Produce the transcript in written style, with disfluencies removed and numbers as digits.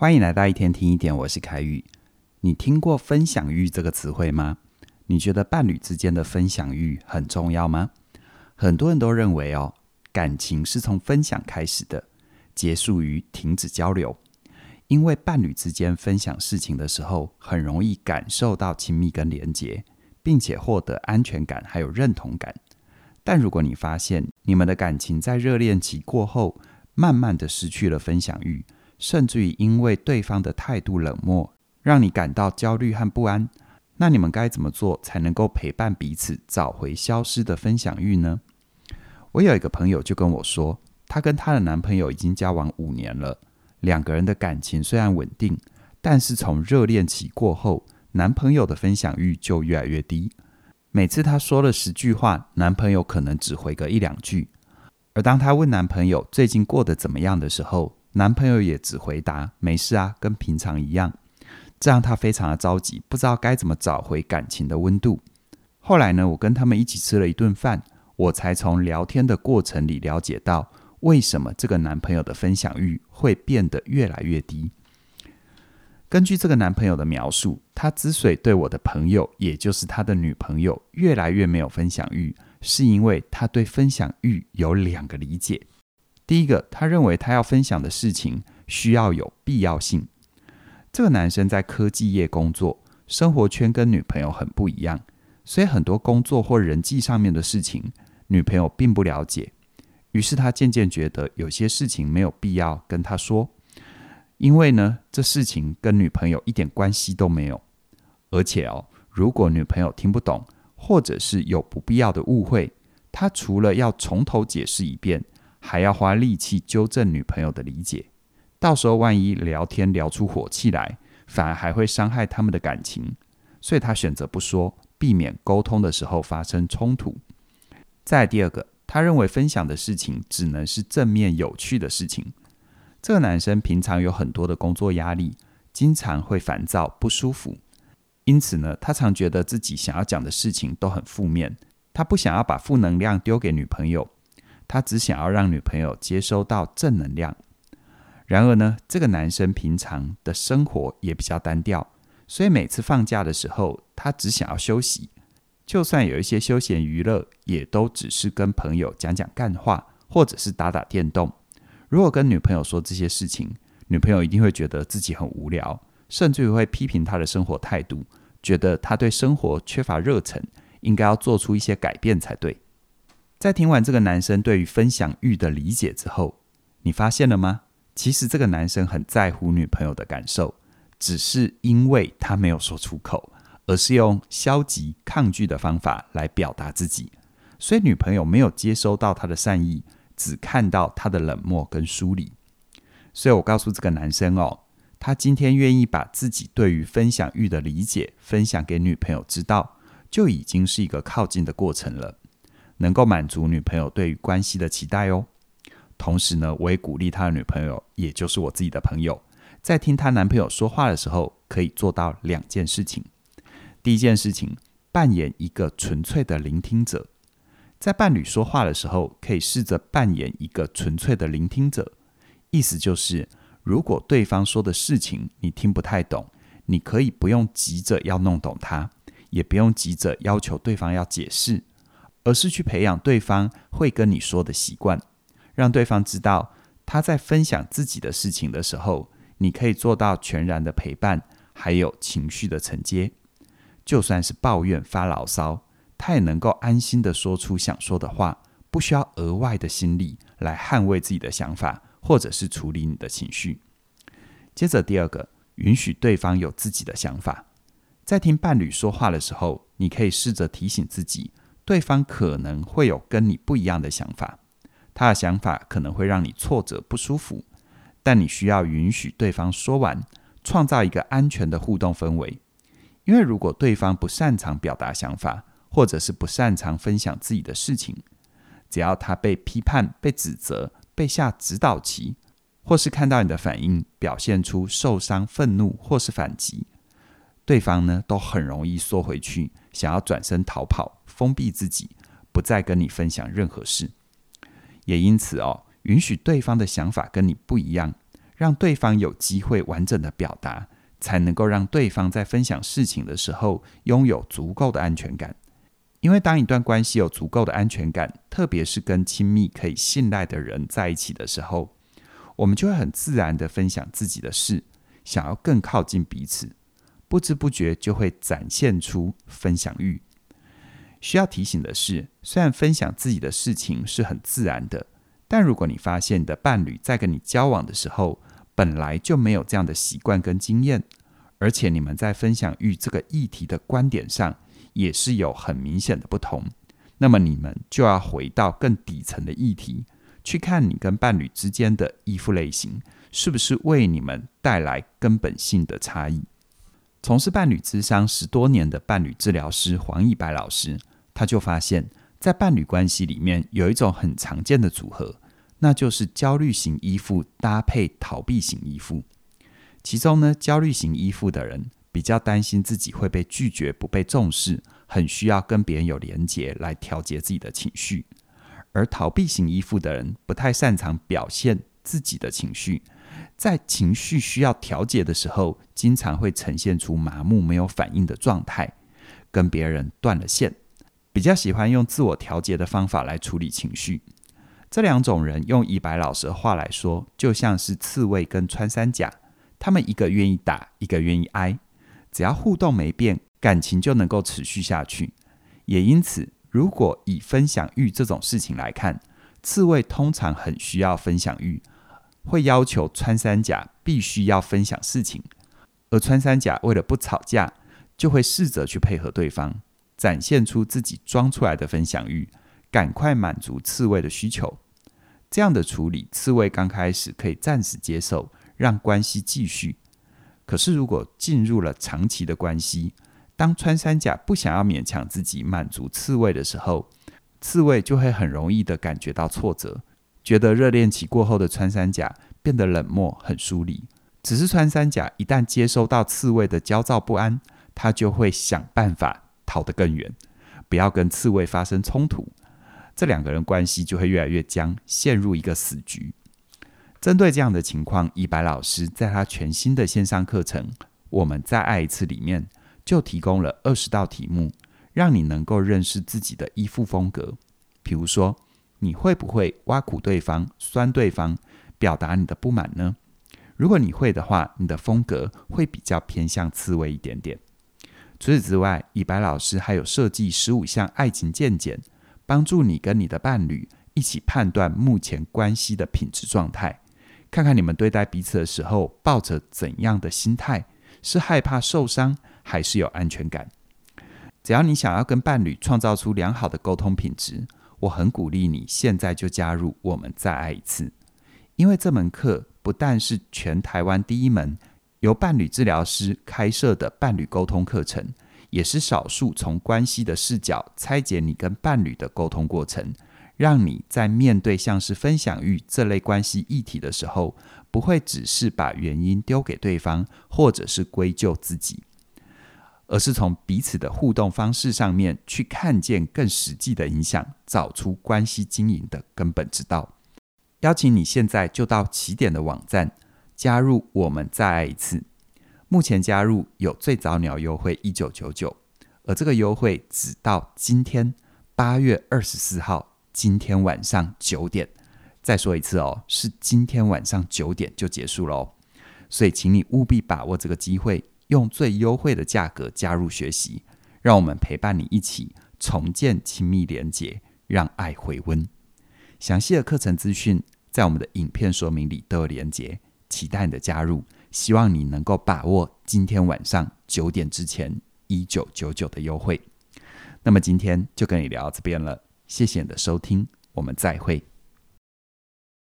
欢迎来到一天听一点，我是凯宇。你听过分享欲这个词汇吗？你觉得伴侣之间的分享欲很重要吗？很多人都认为感情是从分享开始的，结束于停止交流。因为伴侣之间分享事情的时候，很容易感受到亲密跟连结，并且获得安全感还有认同感。但如果你发现你们的感情在热恋期过后，慢慢的失去了分享欲，甚至于因为对方的态度冷漠，让你感到焦虑和不安，那你们该怎么做才能够陪伴彼此，找回消失的分享欲呢？我有一个朋友就跟我说，她跟她的男朋友已经交往5年了，两个人的感情虽然稳定，但是从热恋期过后，男朋友的分享欲就越来越低。每次她说了10句话，男朋友可能只回个1-2句。而当她问男朋友最近过得怎么样的时候，男朋友也只回答没事啊，跟平常一样。这让他非常的着急，不知道该怎么找回感情的温度。后来呢，我跟他们一起吃了一顿饭，我才从聊天的过程里了解到，为什么这个男朋友的分享欲会变得越来越低。根据这个男朋友的描述，他之所以对我的朋友，也就是他的女朋友，越来越没有分享欲，是因为他对分享欲有2个理解。第一个，他认为他要分享的事情需要有必要性。这个男生在科技业工作，生活圈跟女朋友很不一样，所以很多工作或人际上面的事情，女朋友并不了解。于是他渐渐觉得有些事情没有必要跟他说，因为呢，这事情跟女朋友一点关系都没有。而且如果女朋友听不懂，或者是有不必要的误会，他除了要从头解释一遍，还要花力气纠正女朋友的理解，到时候万一聊天聊出火气来，反而还会伤害他们的感情，所以他选择不说，避免沟通的时候发生冲突。再来第二个，他认为分享的事情只能是正面有趣的事情。这个男生平常有很多的工作压力，经常会烦躁不舒服，因此呢，他常觉得自己想要讲的事情都很负面，他不想要把负能量丢给女朋友，他只想要让女朋友接收到正能量。然而呢，这个男生平常的生活也比较单调，所以每次放假的时候，他只想要休息，就算有一些休闲娱乐，也都只是跟朋友讲讲干话，或者是打打电动。如果跟女朋友说这些事情，女朋友一定会觉得自己很无聊，甚至会批评他的生活态度，觉得他对生活缺乏热忱，应该要做出一些改变才对。在听完这个男生对于分享欲的理解之后，你发现了吗？其实这个男生很在乎女朋友的感受，只是因为他没有说出口，而是用消极抗拒的方法来表达自己，所以女朋友没有接收到他的善意，只看到他的冷漠跟疏离。所以我告诉这个男生他今天愿意把自己对于分享欲的理解分享给女朋友知道，就已经是一个靠近的过程了，能够满足女朋友对于关系的期待同时呢，我也鼓励她的女朋友，也就是我自己的朋友，在听她男朋友说话的时候，可以做到2件事情。第一件事情，扮演一个纯粹的聆听者。在伴侣说话的时候，可以试着扮演一个纯粹的聆听者，意思就是，如果对方说的事情你听不太懂，你可以不用急着要弄懂它，也不用急着要求对方要解释，而是去培养对方会跟你说的习惯，让对方知道他在分享自己的事情的时候，你可以做到全然的陪伴，还有情绪的承接。就算是抱怨发牢骚，他也能够安心的说出想说的话，不需要额外的心力来捍卫自己的想法，或者是处理你的情绪。接着第二个，允许对方有自己的想法。在听伴侣说话的时候，你可以试着提醒自己，对方可能会有跟你不一样的想法，他的想法可能会让你挫折不舒服，但你需要允许对方说完，创造一个安全的互动氛围。因为如果对方不擅长表达想法，或者是不擅长分享自己的事情，只要他被批判、被指责、被下指导棋，或是看到你的反应表现出受伤、愤怒或是反击，对方呢都很容易缩回去，想要转身逃跑，封闭自己，不再跟你分享任何事。也因此，允许对方的想法跟你不一样，让对方有机会完整的表达，才能够让对方在分享事情的时候拥有足够的安全感。因为当一段关系有足够的安全感，特别是跟亲密可以信赖的人在一起的时候，我们就会很自然的分享自己的事，想要更靠近彼此，不知不觉就会展现出分享欲。需要提醒的是，虽然分享自己的事情是很自然的，但如果你发现你的伴侣在跟你交往的时候本来就没有这样的习惯跟经验，而且你们在分享欲这个议题的观点上也是有很明显的不同，那么你们就要回到更底层的议题，去看你跟伴侣之间的依附类型是不是为你们带来根本性的差异。从事伴侣咨商10多年的伴侣治疗师黄以白老师，他就发现在伴侣关系里面有一种很常见的组合，那就是焦虑型依附搭配逃避型依附。其中呢，焦虑型依附的人比较担心自己会被拒绝、不被重视，很需要跟别人有连结来调节自己的情绪。而逃避型依附的人不太擅长表现自己的情绪，在情绪需要调节的时候，经常会呈现出麻木没有反应的状态，跟别人断了线，比较喜欢用自我调节的方法来处理情绪。这两种人用以白老师的话来说，就像是刺猬跟穿山甲，他们一个愿意打，一个愿意挨，只要互动没变，感情就能够持续下去。也因此，如果以分享欲这种事情来看，刺猬通常很需要分享欲，会要求穿山甲必须要分享事情，而穿山甲为了不吵架，就会试着去配合对方，展现出自己装出来的分享欲，赶快满足刺猬的需求。这样的处理，刺猬刚开始可以暂时接受，让关系继续。可是如果进入了长期的关系，当穿山甲不想要勉强自己满足刺猬的时候，刺猬就会很容易的感觉到挫折，觉得热恋期过后的穿山甲变得冷漠很疏离。只是穿山甲一旦接收到刺猬的焦躁不安，他就会想办法逃得更远，不要跟刺猬发生冲突，这两个人关系就会越来越僵，陷入一个死局。针对这样的情况，以白老师在他全新的线上课程《我们再爱一次》里面，就提供了20道题目，让你能够认识自己的依附风格。比如说，你会不会挖苦对方、酸对方，表达你的不满呢？如果你会的话，你的风格会比较偏向刺猬一点点。除此之外，以白老师还有设计15项爱情见解，帮助你跟你的伴侣一起判断目前关系的品质状态，看看你们对待彼此的时候抱着怎样的心态，是害怕受伤还是有安全感。只要你想要跟伴侣创造出良好的沟通品质，我很鼓励你现在就加入我们再爱一次。因为这门课不但是全台湾第1门由伴侣治疗师开设的伴侣沟通课程，也是少数从关系的视角拆解你跟伴侣的沟通过程，让你在面对像是分享欲这类关系议题的时候，不会只是把原因丢给对方或者是归咎自己，而是从彼此的互动方式上面去看见更实际的影响，找出关系经营的根本之道。邀请你现在就到起点的网站加入我们再爱一次。目前加入有最早鸟优惠1999，而这个优惠只到今天8月24号，今天晚上9点。再说一次哦，是今天晚上9点就结束了哦。所以请你务必把握这个机会，用最优惠的价格加入学习，让我们陪伴你一起重建亲密连结，让爱回温。详细的课程资讯在我们的影片说明里都有连结，期待你的加入，希望你能够把握今天晚上9点之前1999的优惠。那么今天就跟你聊到这边了，谢谢你的收听，我们再会。